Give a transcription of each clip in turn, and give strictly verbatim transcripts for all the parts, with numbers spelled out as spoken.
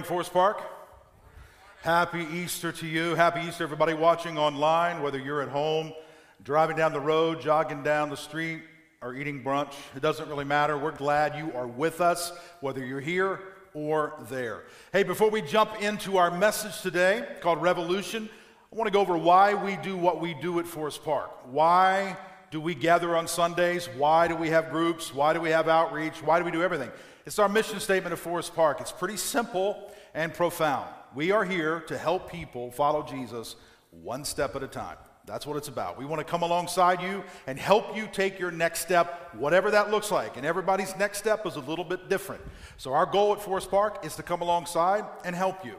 morning, Forest Park. Happy Easter to you. Happy Easter, everybody watching online, whether you're at home, driving down the road, jogging down the street, or eating brunch. It doesn't really matter. We're glad you are with us, whether you're here or there. Hey, before we jump into our message today called Revolution, I want to go over why we do what we do at Forest Park. Why do we gather on Sundays? Why do we have groups? Why do we have outreach? Why do we do everything? It's our mission statement of Forest Park. It's pretty simple and profound. We are here to help people follow Jesus one step at a time. That's what it's about. We want to come alongside you and help you take your next step, whatever that looks like. And everybody's next step is a little bit different. So our goal at Forest Park is to come alongside and help you.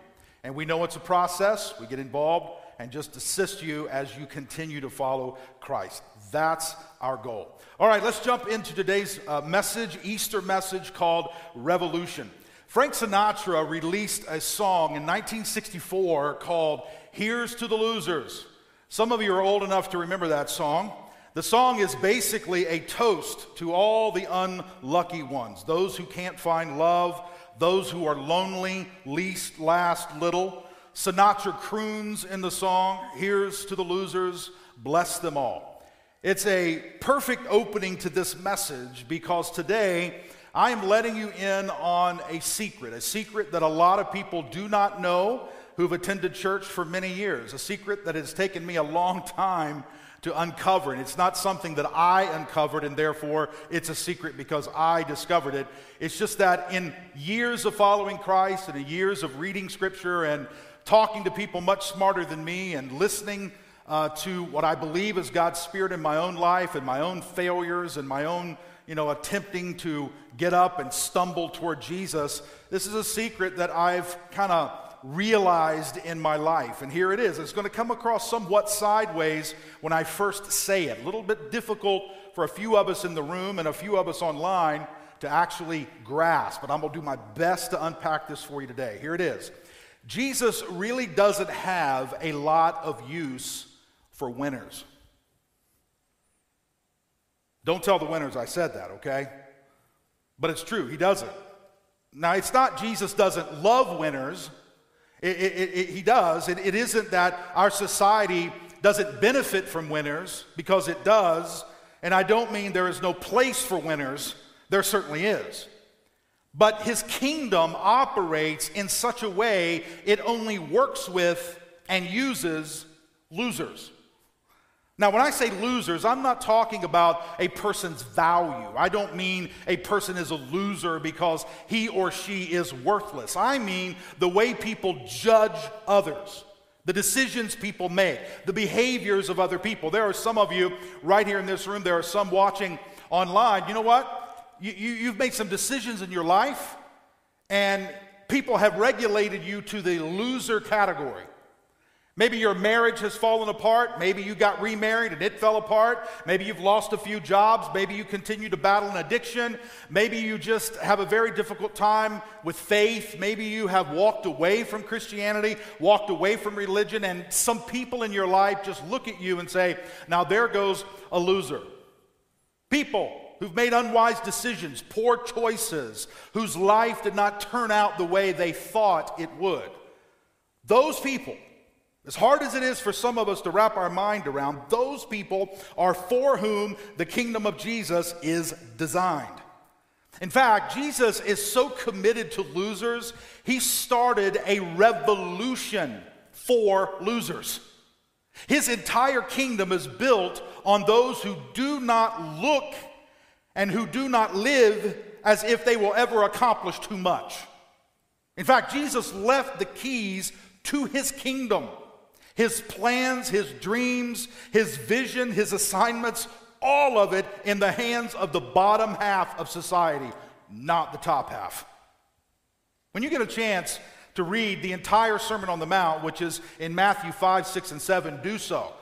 And we know it's a process. We get involved and just assist you as you continue to follow Christ. That's our goal. All right, let's jump into today's uh, message, Easter message called Revolution. Frank Sinatra released a song in nineteen sixty-four called Here's to the Losers. Some of you are old enough to remember that song. The song is basically a toast to all the unlucky ones, those who can't find love, those who are lonely, least, last, little. Sinatra croons in the song, here's to the losers, bless them all. It's a perfect opening to this message because today I am letting you in on a secret, a secret that a lot of people do not know who've attended church for many years, a secret that has taken me a long time to uncover, and it's not something that I uncovered, and therefore it's a secret because I discovered it. It's just that in years of following Christ and in years of reading Scripture and talking to people much smarter than me and listening uh, to what I believe is God's Spirit in my own life and my own failures and my own, you know, attempting to get up and stumble toward Jesus, this is a secret that I've kind of realized in my life. And here it is. It's going to come across somewhat sideways when I first say it. A little bit difficult for a few of us in the room and a few of us online to actually grasp, but I'm going to do my best to unpack this for you today. Here it is. Jesus really doesn't have a lot of use for winners. Don't tell the winners I said that, okay? But it's true, he doesn't. Now, it's not Jesus doesn't love winners. It, it, it, it, he does. It, it isn't that our society doesn't benefit from winners, because it does. And I don't mean there is no place for winners. There certainly is. But his kingdom operates in such a way it only works with and uses losers. Now, when I say losers, I'm not talking about a person's value. I don't mean a person is a loser because he or she is worthless. I mean the way people judge others, the decisions people make, the behaviors of other people. There are some of you right here in this room, there are some watching online. You know what? You, you, you've made some decisions in your life, and people have relegated you to the loser category. Maybe your marriage has fallen apart. Maybe you got remarried and it fell apart. Maybe you've lost a few jobs. Maybe you continue to battle an addiction. Maybe you just have a very difficult time with faith. Maybe you have walked away from Christianity, walked away from religion, and some people in your life just look at you and say, now there goes a loser. People who've made unwise decisions, poor choices, whose life did not turn out the way they thought it would. Those people, as hard as it is for some of us to wrap our mind around, those people are for whom the kingdom of Jesus is designed. In fact, Jesus is so committed to losers, he started a revolution for losers. His entire kingdom is built on those who do not look and who do not live as if they will ever accomplish too much. In fact, Jesus left the keys to his kingdom, his plans, his dreams, his vision, his assignments, all of it in the hands of the bottom half of society, not the top half. When you get a chance to read the entire Sermon on the Mount, which is in Matthew five, six, and seven, do so.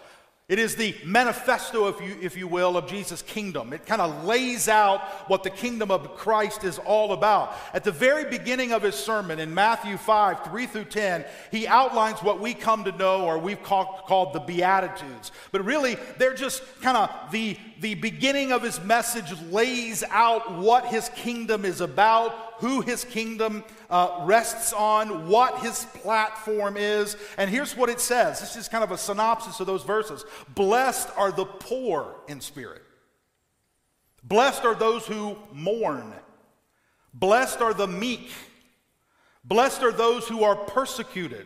It is the manifesto, if you, if you will, of Jesus' kingdom. It kind of lays out what the kingdom of Christ is all about. At the very beginning of his sermon in Matthew five, three through ten, he outlines what we come to know or we've called, called the Beatitudes. But really, they're just kind of the, the beginning of his message lays out what his kingdom is about, who his kingdom uh, rests on, what his platform is. And here's what it says. This is kind of a synopsis of those verses. Blessed are the poor in spirit. Blessed are those who mourn. Blessed are the meek. Blessed are those who are persecuted.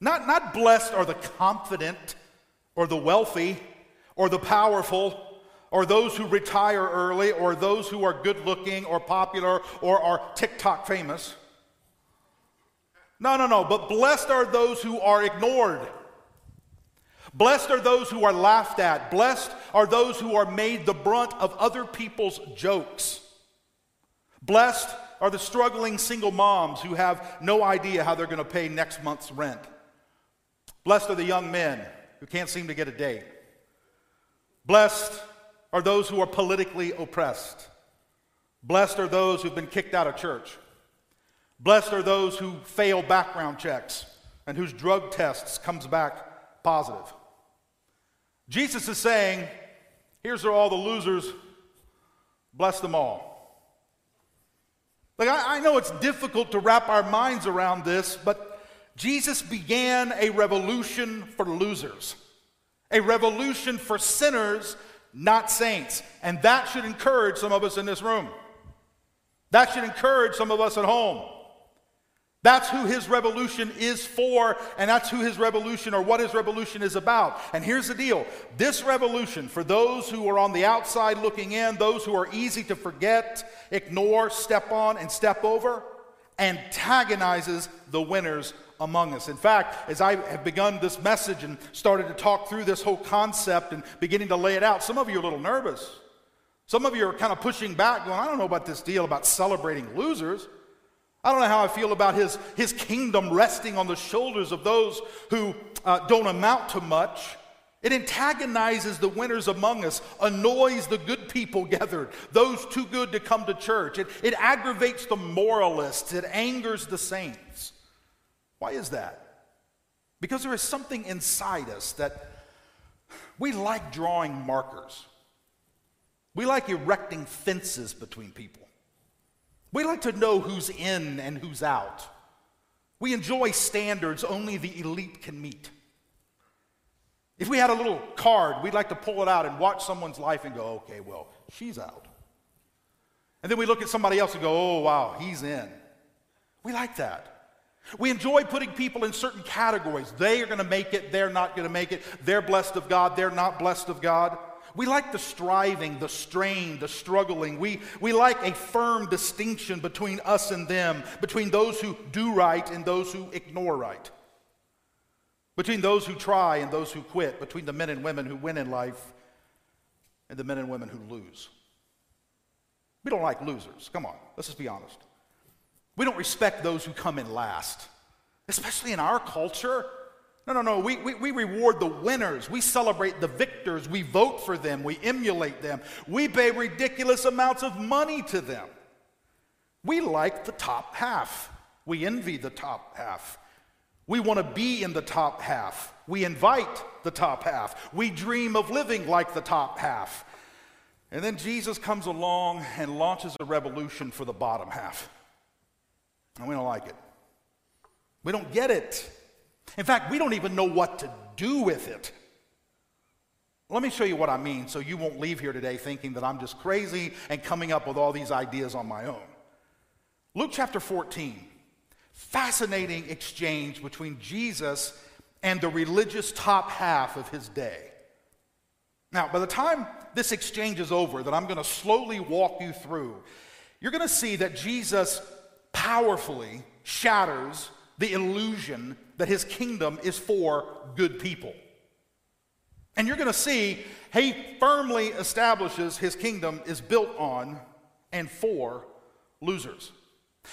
Not, not blessed are the confident or the wealthy or the powerful or those who retire early or those who are good looking or popular or are TikTok famous. No, no, no. But blessed are those who are ignored. Blessed are those who are laughed at. Blessed are those who are made the brunt of other people's jokes. Blessed are the struggling single moms who have no idea how they're going to pay next month's rent. Blessed are the young men who can't seem to get a date. Blessed are those who are politically oppressed. Blessed are those who've been kicked out of church. Blessed are those who fail background checks and whose drug tests comes back positive. Jesus is saying, here's all the losers, bless them all. Like, I, I know it's difficult to wrap our minds around this, but Jesus began a revolution for losers, a revolution for sinners, not saints. And that should encourage some of us in this room. That should encourage some of us at home. That's who his revolution is for, and that's who his revolution or what his revolution is about. And here's the deal. This revolution, for those who are on the outside looking in, those who are easy to forget, ignore, step on, and step over, antagonizes the winners among us. In fact, as I have begun this message and started to talk through this whole concept and beginning to lay it out, some of you are a little nervous. Some of you are kind of pushing back, going, I don't know about this deal about celebrating losers. I don't know how I feel about his, his kingdom resting on the shoulders of those who uh, don't amount to much. It antagonizes the winners among us, annoys the good people gathered, those too good to come to church. It, it aggravates the moralists. It angers the saints. Why is that? Because there is something inside us that we like drawing markers. We like erecting fences between people. We like to know who's in and who's out. We enjoy standards only the elite can meet. If we had a little card, we'd like to pull it out and watch someone's life and go, okay, well, she's out. And then we look at somebody else and go, oh, wow, he's in. We like that. We enjoy putting people in certain categories. They are going to make it. They're not going to make it. They're blessed of God. They're not blessed of God. We like the striving, the strain, the struggling. We, we like a firm distinction between us and them, between those who do right and those who ignore right, between those who try and those who quit, between the men and women who win in life and the men and women who lose. We don't like losers. Come on, let's just be honest. We don't respect those who come in last, especially in our culture. No, no, no, we, we, we reward the winners. We celebrate the victors. We vote for them. We emulate them. We pay ridiculous amounts of money to them. We like the top half. We envy the top half. We want to be in the top half. We invite the top half. We dream of living like the top half. And then Jesus comes along and launches a revolution for the bottom half. And we don't like it. We don't get it. In fact, we don't even know what to do with it. Let me show you what I mean so you won't leave here today thinking that I'm just crazy and coming up with all these ideas on my own. Luke chapter fourteen, fascinating exchange between Jesus and the religious top half of his day. Now, by the time this exchange is over, that I'm going to slowly walk you through, you're going to see that Jesus powerfully shatters the illusion that his kingdom is for good people. And you're going to see he firmly establishes his kingdom is built on and for losers.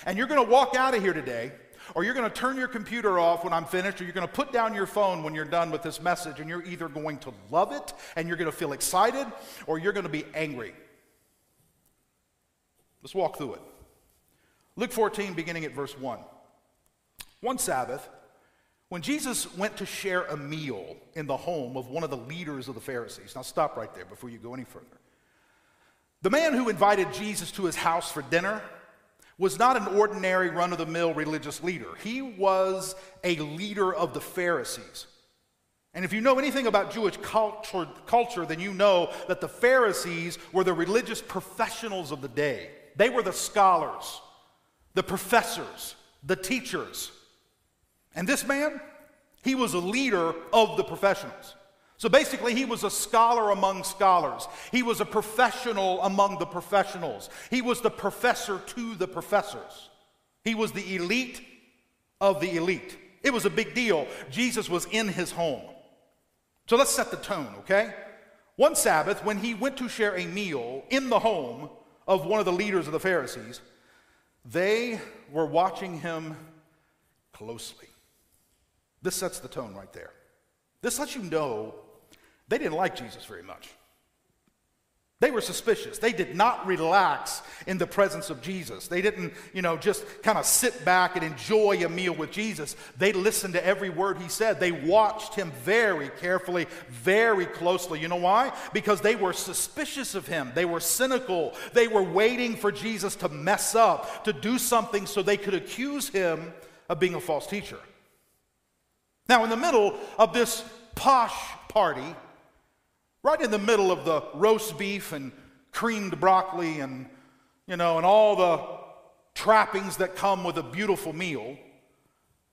And you're going to walk out of here today, or you're going to turn your computer off when I'm finished, or you're going to put down your phone when you're done with this message, and you're either going to love it and you're going to feel excited, or you're going to be angry. Let's walk through it. Luke fourteen, beginning at verse one. One Sabbath, when Jesus went to share a meal in the home of one of the leaders of the Pharisees. Now stop right there before you go any further. The man who invited Jesus to his house for dinner was not an ordinary run-of-the-mill religious leader. He was a leader of the Pharisees. And if you know anything about Jewish culture, culture, then you know that the Pharisees were the religious professionals of the day. They were the scholars, the professors, the teachers. And this man, he was a leader of the professionals. So basically, he was a scholar among scholars. He was a professional among the professionals. He was the professor to the professors. He was the elite of the elite. It was a big deal. Jesus was in his home. So let's set the tone, okay? One Sabbath, when he went to share a meal in the home of one of the leaders of the Pharisees, they were watching him closely. This sets the tone right there. This lets you know they didn't like Jesus very much. They were suspicious. They did not relax in the presence of Jesus. They didn't, you know, just kind of sit back and enjoy a meal with Jesus. They listened to every word he said. They watched him very carefully, very closely. You know why? Because they were suspicious of him. They were cynical. They were waiting for Jesus to mess up, to do something so they could accuse him of being a false teacher. Now, in the middle of this posh party, right in the middle of the roast beef and creamed broccoli and, you know, and all the trappings that come with a beautiful meal,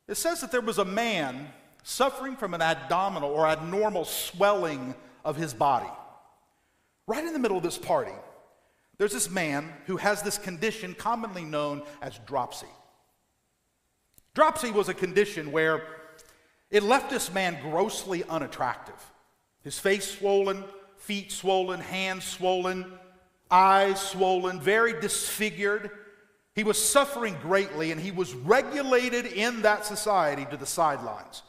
it says that there was a man suffering from an abdominal or abnormal swelling of his body. Right in the middle of this party, there's this man who has this condition commonly known as dropsy. Dropsy was a condition where it left this man grossly unattractive. His face swollen, feet swollen, hands swollen, eyes swollen, very disfigured. He was suffering greatly, and he was relegated in that society to the sidelines.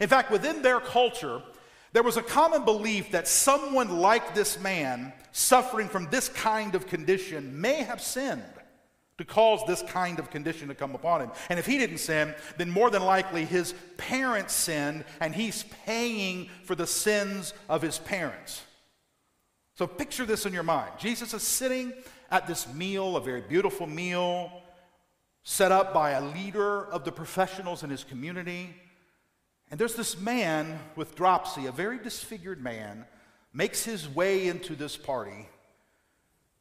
In fact, within their culture, there was a common belief that someone like this man, suffering from this kind of condition, may have sinned to cause this kind of condition to come upon him. And if he didn't sin, then more than likely his parents sinned, and he's paying for the sins of his parents. So picture this in your mind. Jesus is sitting at this meal, a very beautiful meal, set up by a leader of the professionals in his community. And there's this man with dropsy, a very disfigured man, makes his way into this party.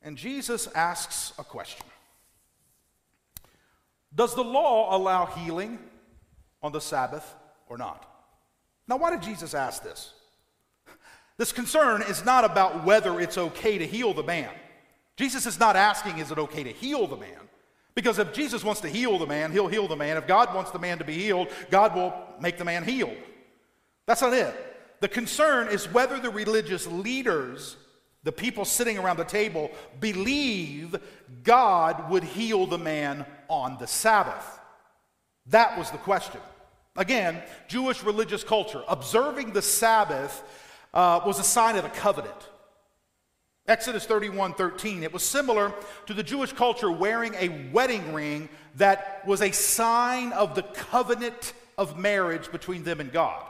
And Jesus asks a question. Does the law allow healing on the Sabbath or not? Now, why did Jesus ask this? This concern is not about whether it's okay to heal the man. Jesus is not asking, is it okay to heal the man? Because if Jesus wants to heal the man, he'll heal the man. If God wants the man to be healed, God will make the man healed. That's not it. The concern is whether the religious leaders, the people sitting around the table, believe God would heal the man on the Sabbath. That was the question. Again, Jewish religious culture, observing the Sabbath uh, was a sign of the covenant. Exodus thirty-one thirteen, it was similar to the Jewish culture wearing a wedding ring that was a sign of the covenant of marriage between them and God.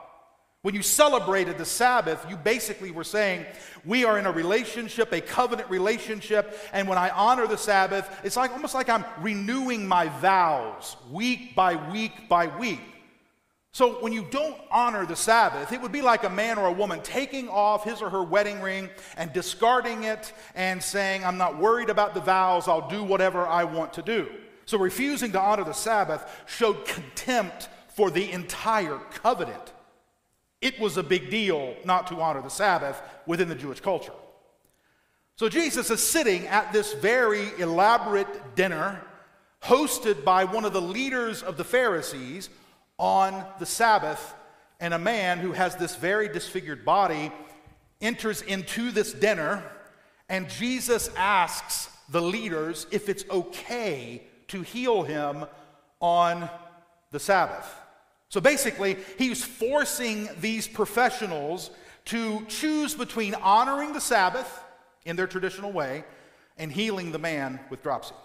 When you celebrated the Sabbath, you basically were saying, we are in a relationship, a covenant relationship, and when I honor the Sabbath, it's like almost like I'm renewing my vows week by week by week. So when you don't honor the Sabbath, it would be like a man or a woman taking off his or her wedding ring and discarding it and saying, I'm not worried about the vows, I'll do whatever I want to do. So refusing to honor the Sabbath showed contempt for the entire covenant. It was a big deal not to honor the Sabbath within the Jewish culture. So Jesus is sitting at this very elaborate dinner hosted by one of the leaders of the Pharisees on the Sabbath, and a man who has this very disfigured body enters into this dinner, and Jesus asks the leaders if it's okay to heal him on the Sabbath. So basically, he's forcing these professionals to choose between honoring the Sabbath in their traditional way and healing the man with dropsy.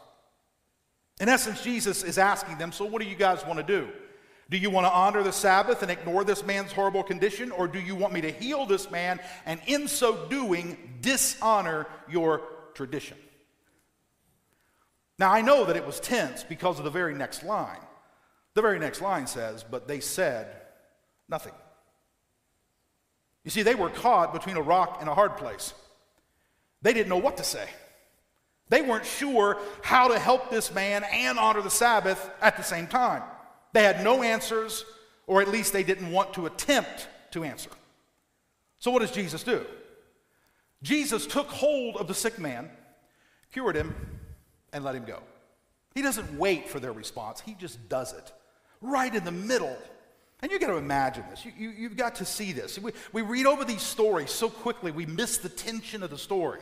In essence, Jesus is asking them, so what do you guys want to do? Do you want to honor the Sabbath and ignore this man's horrible condition, or do you want me to heal this man and in so doing dishonor your tradition? Now, I know that it was tense because of the very next line. The very next line says, but they said nothing. You see, they were caught between a rock and a hard place. They didn't know what to say. They weren't sure how to help this man and honor the Sabbath at the same time. They had no answers, or at least they didn't want to attempt to answer. So what does Jesus do? Jesus took hold of the sick man, cured him, and let him go. He doesn't wait for their response. He just does it right in the middle. And you've got to imagine this. You, you, you've got to see this. We, we read over these stories so quickly, we miss the tension of the story.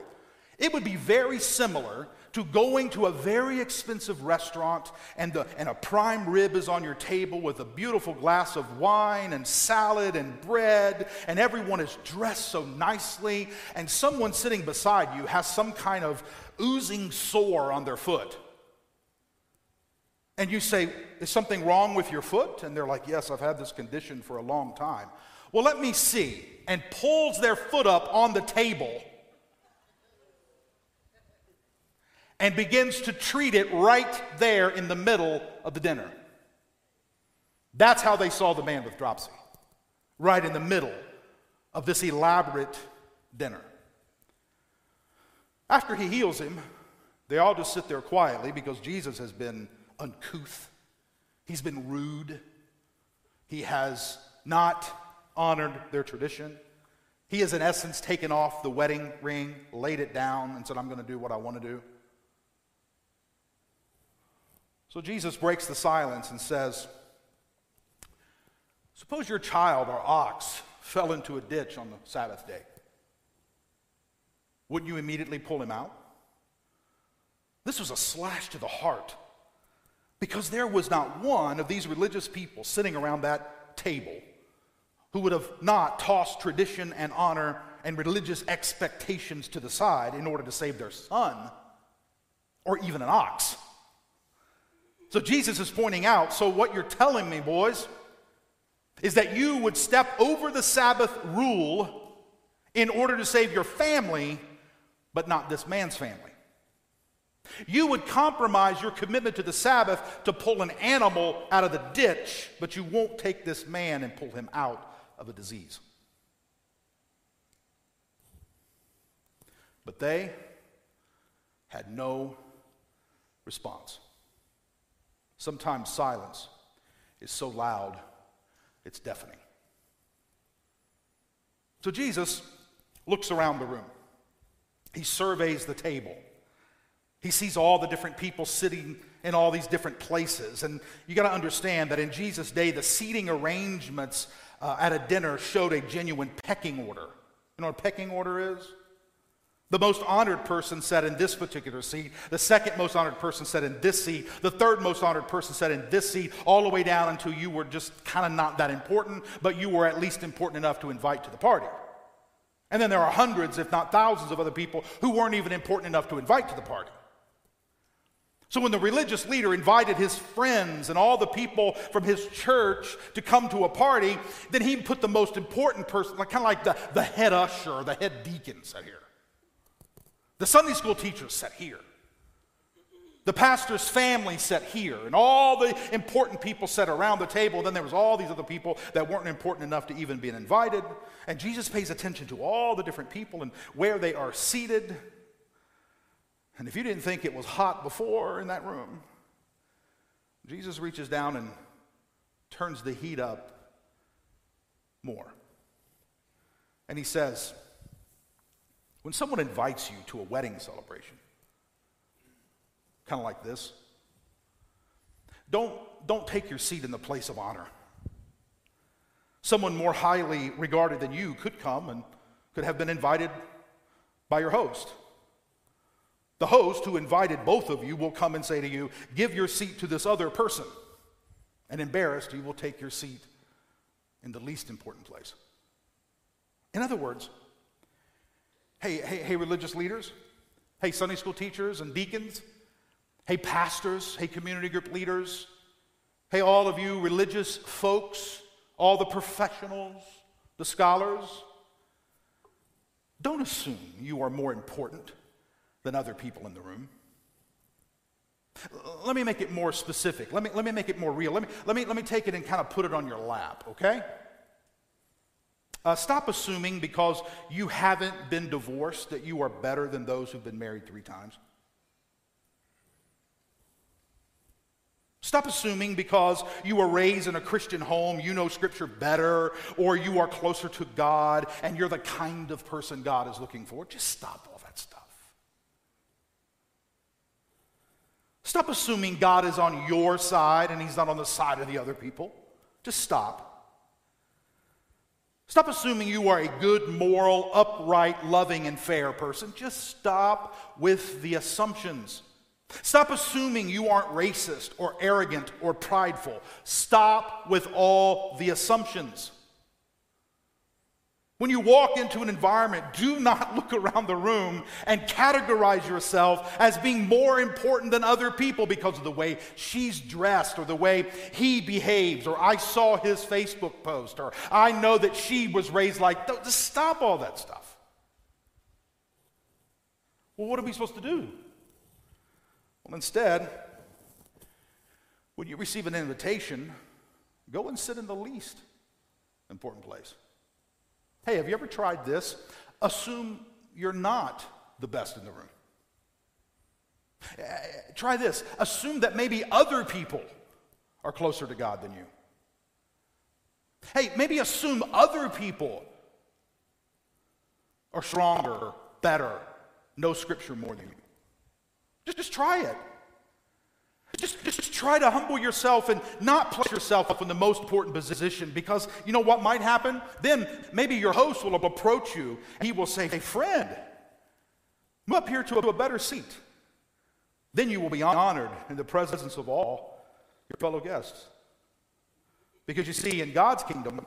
It would be very similar to going to a very expensive restaurant and, the, and a prime rib is on your table with a beautiful glass of wine and salad and bread, and everyone is dressed so nicely, and someone sitting beside you has some kind of oozing sore on their foot. And you say, is something wrong with your foot? And they're like, yes, I've had this condition for a long time. Well, let me see. And pulls their foot up on the table and begins to treat it right there in the middle of the dinner. That's how they saw the man with dropsy, right in the middle of this elaborate dinner. After he heals him, they all just sit there quietly because Jesus has been uncouth. He's been rude. He has not honored their tradition. He has, in essence, taken off the wedding ring, laid it down, and said, I'm going to do what I want to do. So Jesus breaks the silence and says, suppose your child or ox fell into a ditch on the Sabbath day. Wouldn't you immediately pull him out? This was a slash to the heart, because there was not one of these religious people sitting around that table who would have not tossed tradition and honor and religious expectations to the side in order to save their son or even an ox. So Jesus is pointing out, so what you're telling me, boys, is that you would step over the Sabbath rule in order to save your family, but not this man's family. You would compromise your commitment to the Sabbath to pull an animal out of the ditch, but you won't take this man and pull him out of a disease. But they had no response. Sometimes silence is so loud, it's deafening. So Jesus looks around the room. He surveys the table. He sees all the different people sitting in all these different places. And you got to understand that in Jesus' day, the seating arrangements uh, at a dinner showed a genuine pecking order. You know what a pecking order is? The most honored person sat in this particular seat. The second most honored person sat in this seat. The third most honored person sat in this seat, all the way down until you were just kind of not that important, but you were at least important enough to invite to the party. And then there are hundreds, if not thousands, of other people who weren't even important enough to invite to the party. So when the religious leader invited his friends and all the people from his church to come to a party, then he put the most important person, like, kind of like the, the head usher or the head deacon sat here. The Sunday school teachers sat here. The pastor's family sat here. And all the important people sat around the table. Then there was all these other people that weren't important enough to even be invited. And Jesus pays attention to all the different people and where they are seated. And if you didn't think it was hot before in that room, Jesus reaches down and turns the heat up more. And he says, when someone invites you to a wedding celebration, kind of like this, don't, don't take your seat in the place of honor. Someone more highly regarded than you could come and could have been invited by your host. The host who invited both of you will come and say to you, give your seat to this other person. And embarrassed, you will take your seat in the least important place. In other words, Hey, hey, hey, religious leaders, hey, Sunday school teachers and deacons, hey, pastors, hey, community group leaders, hey, all of you religious folks, all the professionals, the scholars, don't assume you are more important than other people in the room. Let me make it more specific. Let me, let me make it more real. Let me, let me, let me take it and kind of put it on your lap, okay? Uh, stop assuming because you haven't been divorced that you are better than those who've been married three times. Stop assuming because you were raised in a Christian home, you know Scripture better, or you are closer to God, and you're the kind of person God is looking for. Just stop all that stuff. Stop assuming God is on your side and he's not on the side of the other people. Just stop. Stop assuming you are a good, moral, upright, loving, and fair person. Just stop with the assumptions. Stop assuming you aren't racist or arrogant or prideful. Stop with all the assumptions. When you walk into an environment, do not look around the room and categorize yourself as being more important than other people because of the way she's dressed or the way he behaves or I saw his Facebook post or I know that she was raised like that. Just stop all that stuff. Well, what are we supposed to do? Well, instead, when you receive an invitation, go and sit in the least important place. Hey, have you ever tried this? Assume you're not the best in the room. Uh, try this. Assume that maybe other people are closer to God than you. Hey, maybe assume other people are stronger, better, know Scripture more than you. Just, just try it. Just, just try to humble yourself and not place yourself up in the most important position because you know what might happen? Then maybe your host will approach you and he will say, hey, friend, come up here to a better seat. Then you will be honored in the presence of all your fellow guests. Because you see, in God's kingdom,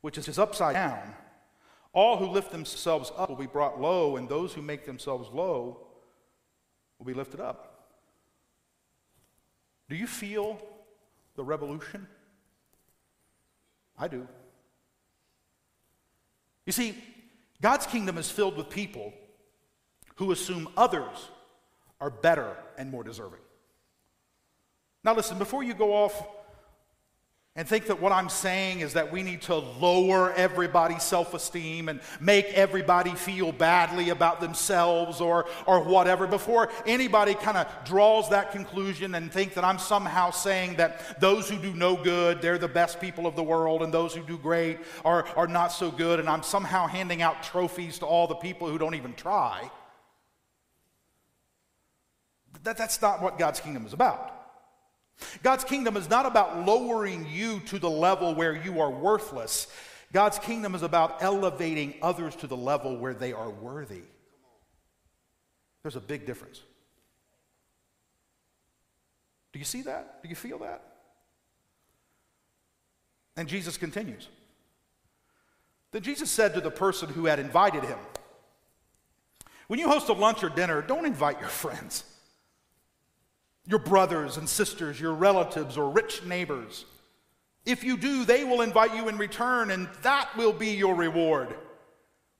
which is upside down, all who lift themselves up will be brought low, and those who make themselves low will be lifted up. Do you feel the revolution? I do. You see, God's kingdom is filled with people who assume others are better and more deserving. Now listen, before you go off and think that what I'm saying is that we need to lower everybody's self-esteem and make everybody feel badly about themselves or, or whatever. Before anybody kind of draws that conclusion and think that I'm somehow saying that those who do no good, they're the best people of the world, and those who do great are, are not so good, and I'm somehow handing out trophies to all the people who don't even try. That, that's not what God's kingdom is about. God's kingdom is not about lowering you to the level where you are worthless. God's kingdom is about elevating others to the level where they are worthy. There's a big difference. Do you see that? Do you feel that? And Jesus continues. Then Jesus said to the person who had invited him, when you host a lunch or dinner, don't invite your friends, your brothers and sisters, your relatives, or rich neighbors. If you do, they will invite you in return, and that will be your reward.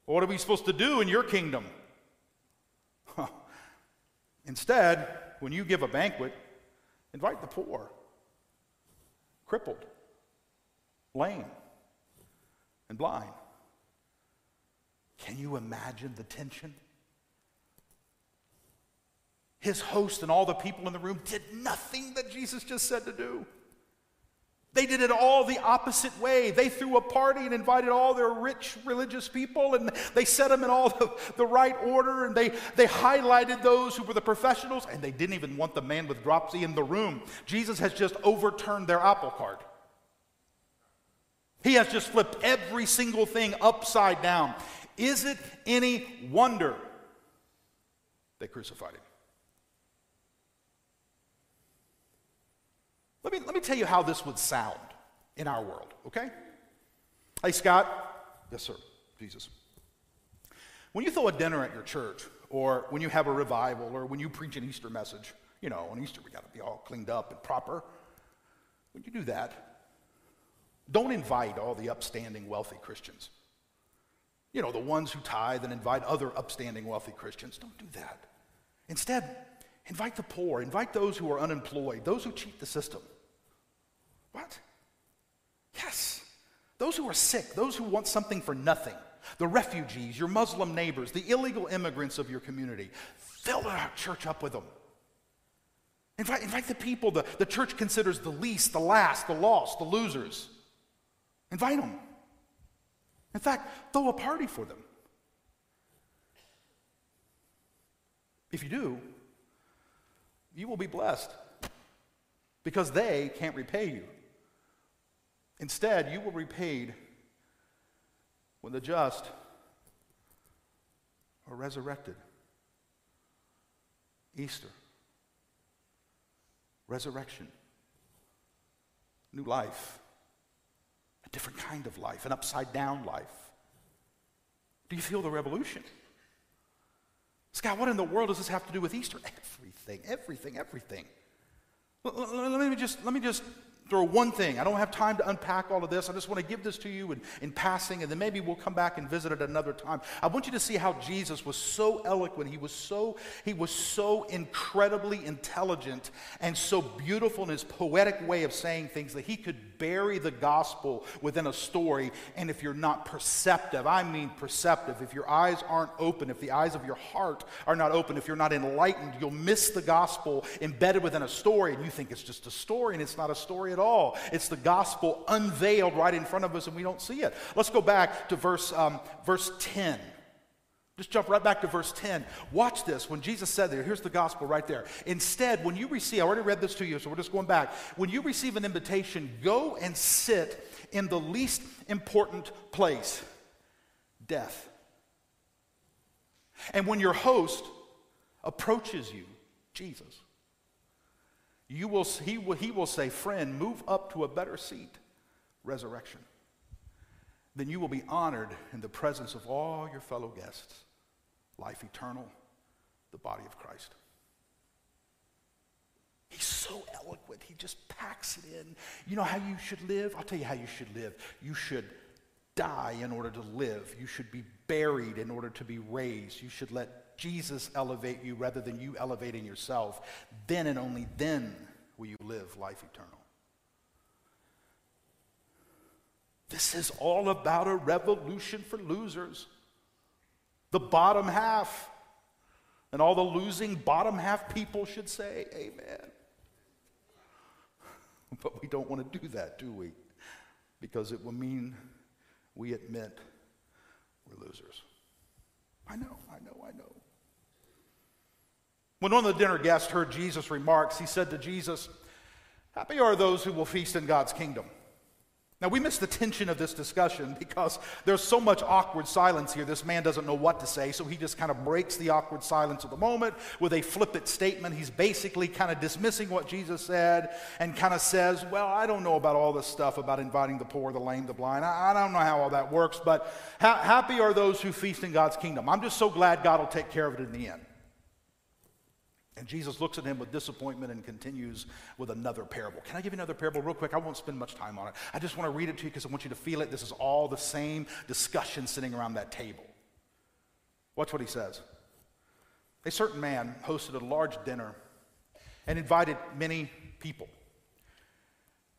What are we supposed to do in your kingdom? Huh. Instead, when you give a banquet, invite the poor, crippled, lame, and blind. Can you imagine the tension? His host and all the people in the room did nothing that Jesus just said to do. They did it all the opposite way. They threw a party and invited all their rich religious people, and they set them in all the, the right order, and they, they highlighted those who were the professionals, and they didn't even want the man with dropsy in the room. Jesus has just overturned their apple cart. He has just flipped every single thing upside down. Is it any wonder they crucified him? Let me, let me tell you how this would sound in our world, okay? Hey, Scott. Yes, sir. Jesus. When you throw a dinner at your church, or when you have a revival, or when you preach an Easter message, you know, on Easter we got to be all cleaned up and proper. When you do that, don't invite all the upstanding, wealthy Christians. You know, the ones who tithe and invite other upstanding, wealthy Christians. Don't do that. Instead, Invite the poor. Invite those who are unemployed, those who cheat the system. What? Yes. Those who are sick, those who want something for nothing, the refugees, your Muslim neighbors, the illegal immigrants of your community. Fill our church up with them. Invite, invite the people the, the church considers the least, the last, the lost, the losers. Invite them. In fact, throw a party for them. If you do, you will be blessed because they can't repay you. Instead, you will be repaid when the just are resurrected. Easter. Resurrection. New life. A different kind of life. An upside-down life. Do you feel the revolution? Scott, what in the world does this have to do with Easter? Everything, everything, everything. Let me just, let me just throw one thing. I don't have time to unpack all of this. I just want to give this to you in, in passing, and then maybe we'll come back and visit it another time. I want you to see how Jesus was so eloquent. He was so, he was so incredibly intelligent and so beautiful in his poetic way of saying things that he could bury the gospel within a story. And if you're not perceptive, I mean perceptive, if your eyes aren't open, if the eyes of your heart are not open, if you're not enlightened, you'll miss the gospel embedded within a story, and you think it's just a story, and it's not a story at all. It's the gospel unveiled right in front of us, and we don't see it. Let's go back to verse um, verse ten. Just jump right back to verse ten. Watch this. When Jesus said there, here's the gospel right there. Instead, when you receive, I already read this to you, so we're just going back. When you receive an invitation, go and sit in the least important place, death. And when your host approaches you, Jesus, You will, he, will, he will say, friend, move up to a better seat, resurrection. Then you will be honored in the presence of all your fellow guests, life eternal, the body of Christ. He's so eloquent. He just packs it in. You know how you should live? I'll tell you how you should live. You should die in order to live. You should be buried in order to be raised. You should let Jesus elevate you rather than you elevating yourself. Then and only then will you live life eternal. This is all about a revolution for losers. The bottom half, and all the losing bottom half people should say, amen. But we don't want to do that, do we? Because it will mean we admit we're losers. I know, I know, I know. When one of the dinner guests heard Jesus' remarks, he said to Jesus, happy are those who will feast in God's kingdom. Now, we miss the tension of this discussion because there's so much awkward silence here. This man doesn't know what to say, so he just kind of breaks the awkward silence of the moment with a flippant statement. He's basically kind of dismissing what Jesus said and kind of says, well, I don't know about all this stuff about inviting the poor, the lame, the blind. I, I don't know how all that works, but ha- happy are those who feast in God's kingdom. I'm just so glad God will take care of it in the end. And Jesus looks at him with disappointment and continues with another parable. Can I give you another parable real quick? I won't spend much time on it. I just want to read it to you because I want you to feel it. This is all the same discussion sitting around that table. Watch what he says. A certain man hosted a large dinner and invited many people.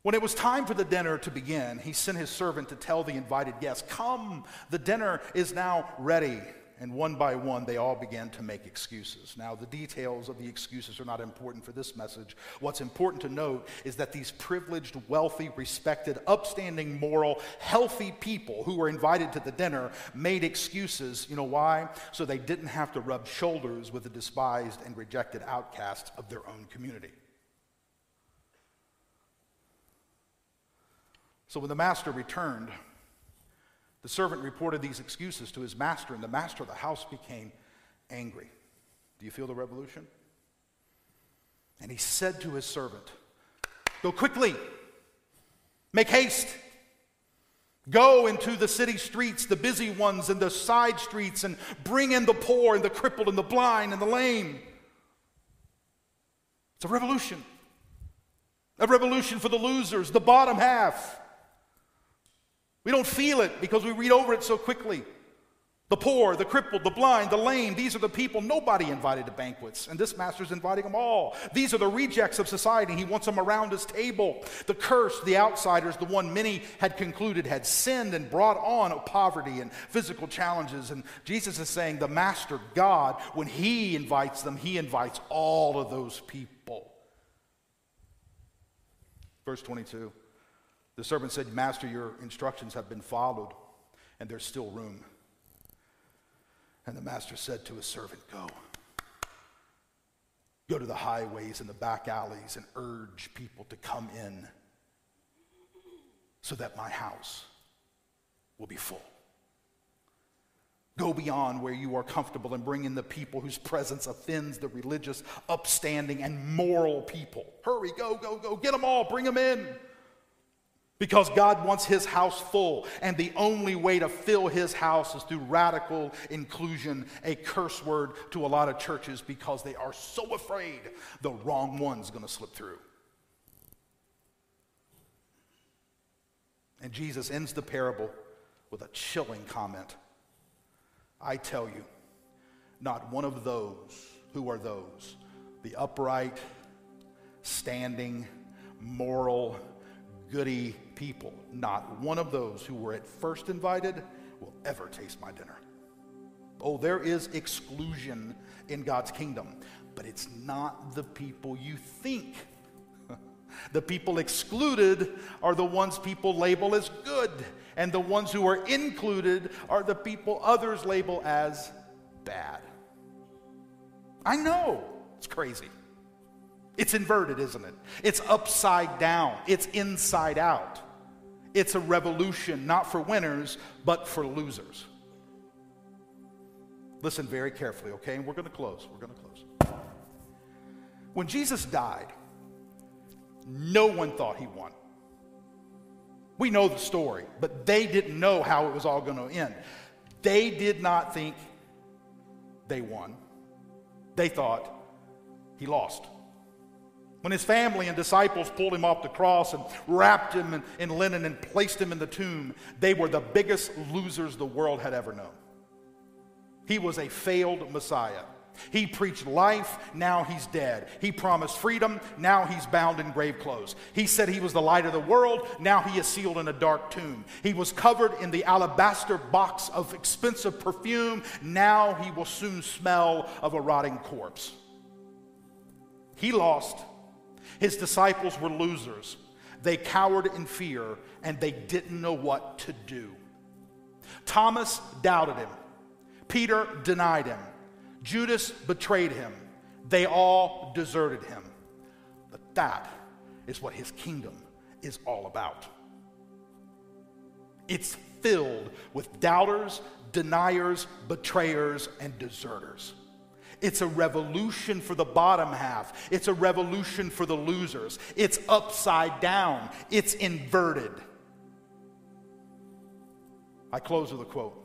When it was time for the dinner to begin, he sent his servant to tell the invited guests, come, the dinner is now ready. And one by one, they all began to make excuses. Now, the details of the excuses are not important for this message. What's important to note is that these privileged, wealthy, respected, upstanding, moral, healthy people who were invited to the dinner made excuses. You know why? So they didn't have to rub shoulders with the despised and rejected outcasts of their own community. So when the master returned, the servant reported these excuses to his master, and the master of the house became angry. Do you feel the revolution? And he said to his servant, go quickly, make haste, go into the city streets, the busy ones and the side streets, and bring in the poor and the crippled and the blind and the lame. It's a revolution, a revolution for the losers, the bottom half. We don't feel it because we read over it so quickly. The poor, the crippled, the blind, the lame, these are the people nobody invited to banquets, and this master's inviting them all. These are the rejects of society. He wants them around his table. The cursed, the outsiders, the one many had concluded had sinned and brought on poverty and physical challenges. And Jesus is saying the master, God, when he invites them, he invites all of those people. Verse twenty-two, the servant said, "Master, your instructions have been followed, and there's still room." And the master said to his servant, go. Go to the highways and the back alleys and urge people to come in so that my house will be full. Go beyond where you are comfortable and bring in the people whose presence offends the religious, upstanding, and moral people. Hurry, go, go, go. Get them all. Bring them in. Because God wants his house full, and the only way to fill his house is through radical inclusion, a curse word to a lot of churches because they are so afraid the wrong one's going to slip through. And Jesus ends the parable with a chilling comment. I tell you, not one of those who are those, the upright, standing, moral, goody people, not one of those who were at first invited will ever taste my dinner. Oh, there is exclusion in God's kingdom, but it's not the people you think. The people excluded are the ones people label as good, and the ones who are included are the people others label as bad. I know, it's crazy. It's inverted, isn't it? It's upside down. It's inside out. It's a revolution, not for winners, but for losers. Listen very carefully, okay? And we're going to close. We're going to close. When Jesus died, no one thought he won. We know the story, but they didn't know how it was all going to end. They did not think they won. They thought he lost. When his family and disciples pulled him off the cross and wrapped him in, in linen and placed him in the tomb, they were the biggest losers the world had ever known. He was a failed Messiah. He preached life, now he's dead. He promised freedom, now he's bound in grave clothes. He said he was the light of the world, now he is sealed in a dark tomb. He was covered in the alabaster box of expensive perfume, now he will soon smell of a rotting corpse. He lost. His disciples were losers. They cowered in fear, and they didn't know what to do. Thomas doubted him. Peter denied him. Judas betrayed him. They all deserted him. But that is what his kingdom is all about. It's filled with doubters, deniers, betrayers, and deserters. It's a revolution for the bottom half. It's a revolution for the losers. It's upside down. It's inverted. I close with a quote.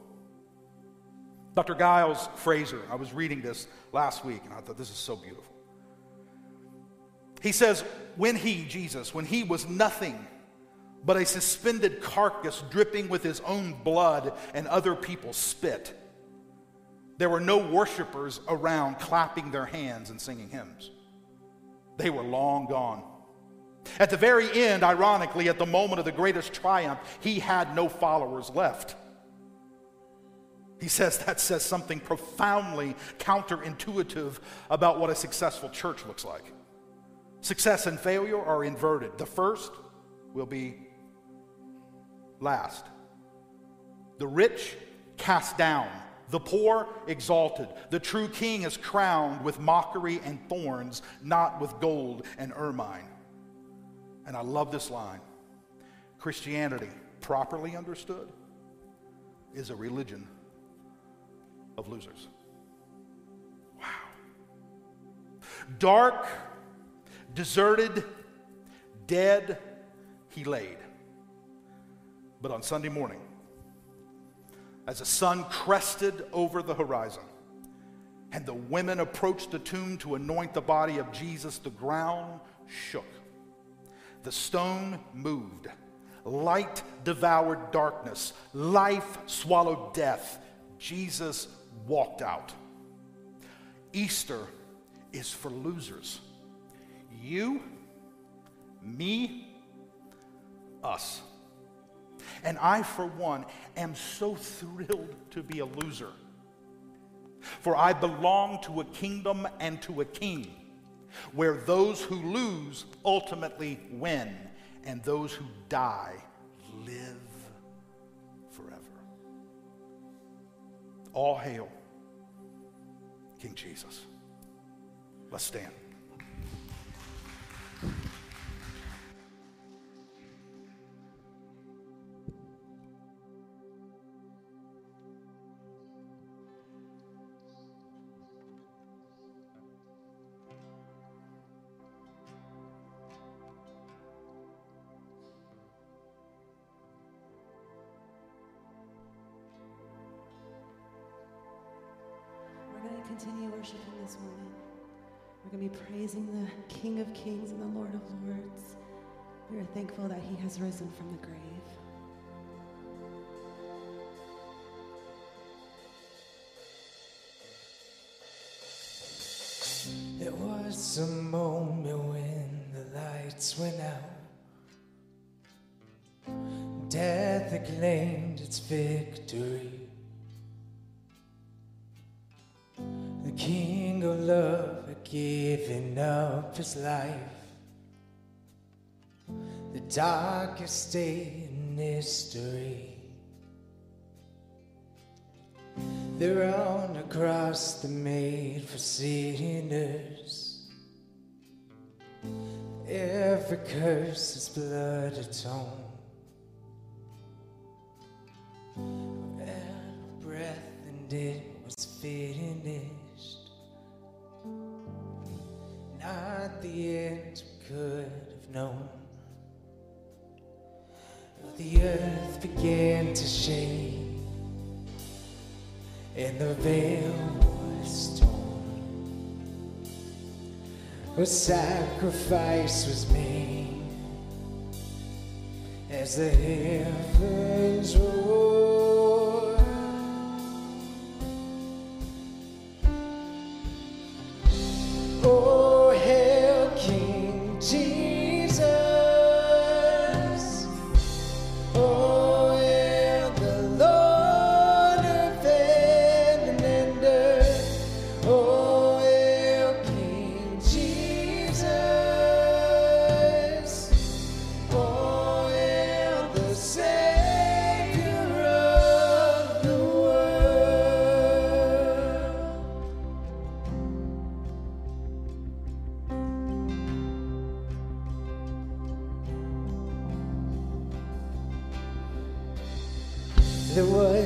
Doctor Giles Fraser, I was reading this last week, and I thought this is so beautiful. He says, when he, Jesus, when he was nothing but a suspended carcass dripping with his own blood and other people's spit, there were no worshipers around clapping their hands and singing hymns. They were long gone. At the very end, ironically, at the moment of the greatest triumph, he had no followers left. He says that says something profoundly counterintuitive about what a successful church looks like. Success and failure are inverted. The first will be last. The rich cast down. The poor exalted. The true king is crowned with mockery and thorns, not with gold and ermine. And I love this line. Christianity, properly understood, is a religion of losers. Wow. Dark, deserted, dead, he laid. But on Sunday morning, as the sun crested over the horizon, and the women approached the tomb to anoint the body of Jesus, the ground shook. The stone moved. Light devoured darkness. Life swallowed death. Jesus walked out. Easter is for losers. You, me, us. And I, for one, am so thrilled to be a loser. For I belong to a kingdom and to a king, where those who lose ultimately win, and those who die live forever. All hail, King Jesus. Let's stand. Continue worshiping this morning. We're going to be praising the King of Kings and the Lord of Lords. We are thankful that he has risen from the grave. There was a moment when the lights went out. Death acclaimed its victory. King of love had given up his life. The darkest day in history. There on a cross that made for sinners, every curse is blood atoned. Every breath and it was finished. At the end we could have known. The earth began to shake and the veil was torn. A sacrifice was made as the heavens roared. Oh, Savior.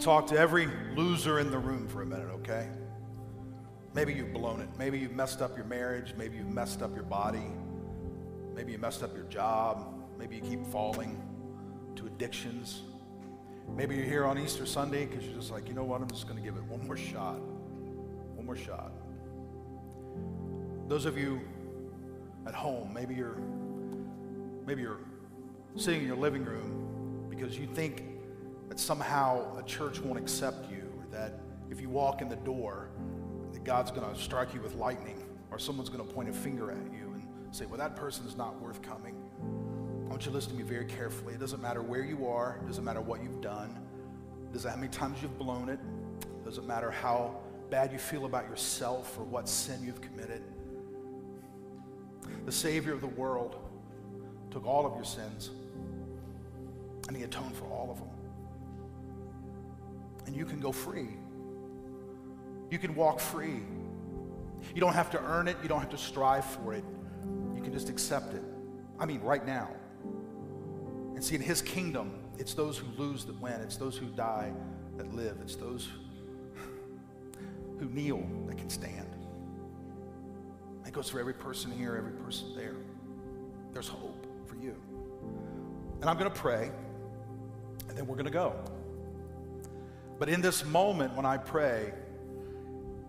Talk to every loser in the room for a minute, okay? Maybe you've blown it. Maybe you've messed up your marriage. Maybe you've messed up your body. Maybe you messed up your job. Maybe you keep falling to addictions. Maybe you're here on Easter Sunday because you're just like, you know what, I'm just going to give it one more shot. One more shot. Those of you at home, maybe you're, maybe you're sitting in your living room because you think that somehow a church won't accept you, or that if you walk in the door, that God's going to strike you with lightning, or someone's going to point a finger at you and say, well, that person's not worth coming. I want you to listen to me very carefully. It doesn't matter where you are. It doesn't matter what you've done. It doesn't matter how many times you've blown it. It doesn't matter how bad you feel about yourself or what sin you've committed. The Savior of the world took all of your sins, and he atoned for all of them. And you can go free. You can walk free. You don't have to earn it. You don't have to strive for it. You can just accept it. I mean, right now. And see, in his kingdom, it's those who lose that win. It's those who die that live. It's those who kneel that can stand. It goes for every person here, every person there. There's hope for you. And I'm going to pray, and then we're going to go. But in this moment when I pray,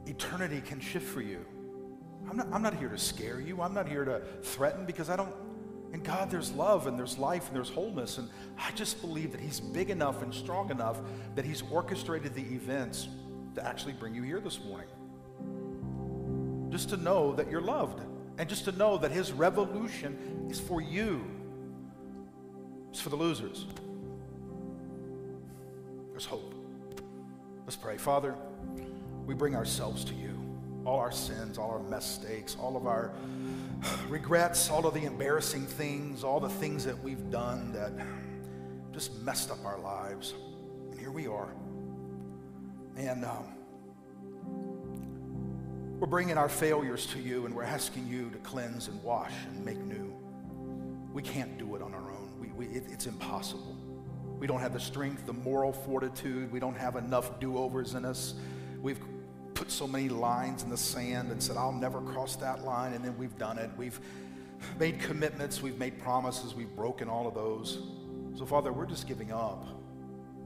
eternity can shift for you. I'm not, I'm not here to scare you. I'm not here to threaten, because I don't, in God there's love and there's life and there's wholeness. And I just believe that he's big enough and strong enough that he's orchestrated the events to actually bring you here this morning. Just to know that you're loved, and just to know that his revolution is for you. It's for the losers. There's hope. Let's pray. Father, we bring ourselves to you, all our sins, all our mistakes, all of our regrets, all of the embarrassing things, all the things that we've done that just messed up our lives. And here we are. And um, we're bringing our failures to you, and we're asking you to cleanse and wash and make new. We can't do it on our own. We, we, it, it's impossible. We don't have the strength, the moral fortitude. We don't have enough do-overs in us. We've put so many lines in the sand and said, I'll never cross that line, and then we've done it. We've made commitments. We've made promises. We've broken all of those. So, Father, we're just giving up,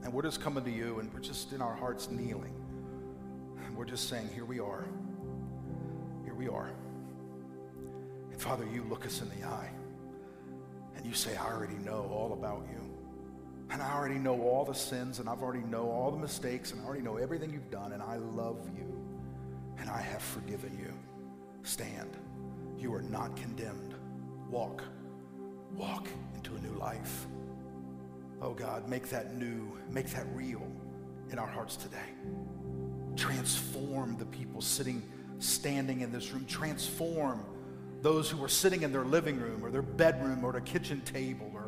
and we're just coming to you, and we're just in our hearts kneeling, and we're just saying, here we are. Here we are. And, Father, you look us in the eye, and you say, I already know all about you. And I already know all the sins, and I've already know all the mistakes, and I already know everything you've done, and I love you, and I have forgiven you. Stand. You are not condemned. Walk. Walk into a new life. Oh, God, make that new, make that real in our hearts today. Transform the people sitting, standing in this room. Transform those who are sitting in their living room or their bedroom or their kitchen table or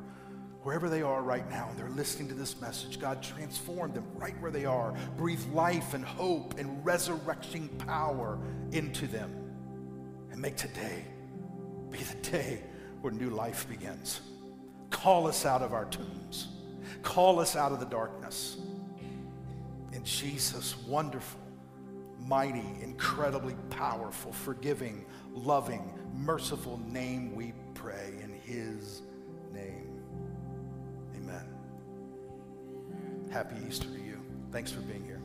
wherever they are right now, and they're listening to this message. God, transform them right where they are. Breathe life and hope and resurrection power into them. And make today be the day where new life begins. Call us out of our tombs. Call us out of the darkness. In Jesus' wonderful, mighty, incredibly powerful, forgiving, loving, merciful name we pray, in his name. Amen. Happy Easter to you. Thanks for being here.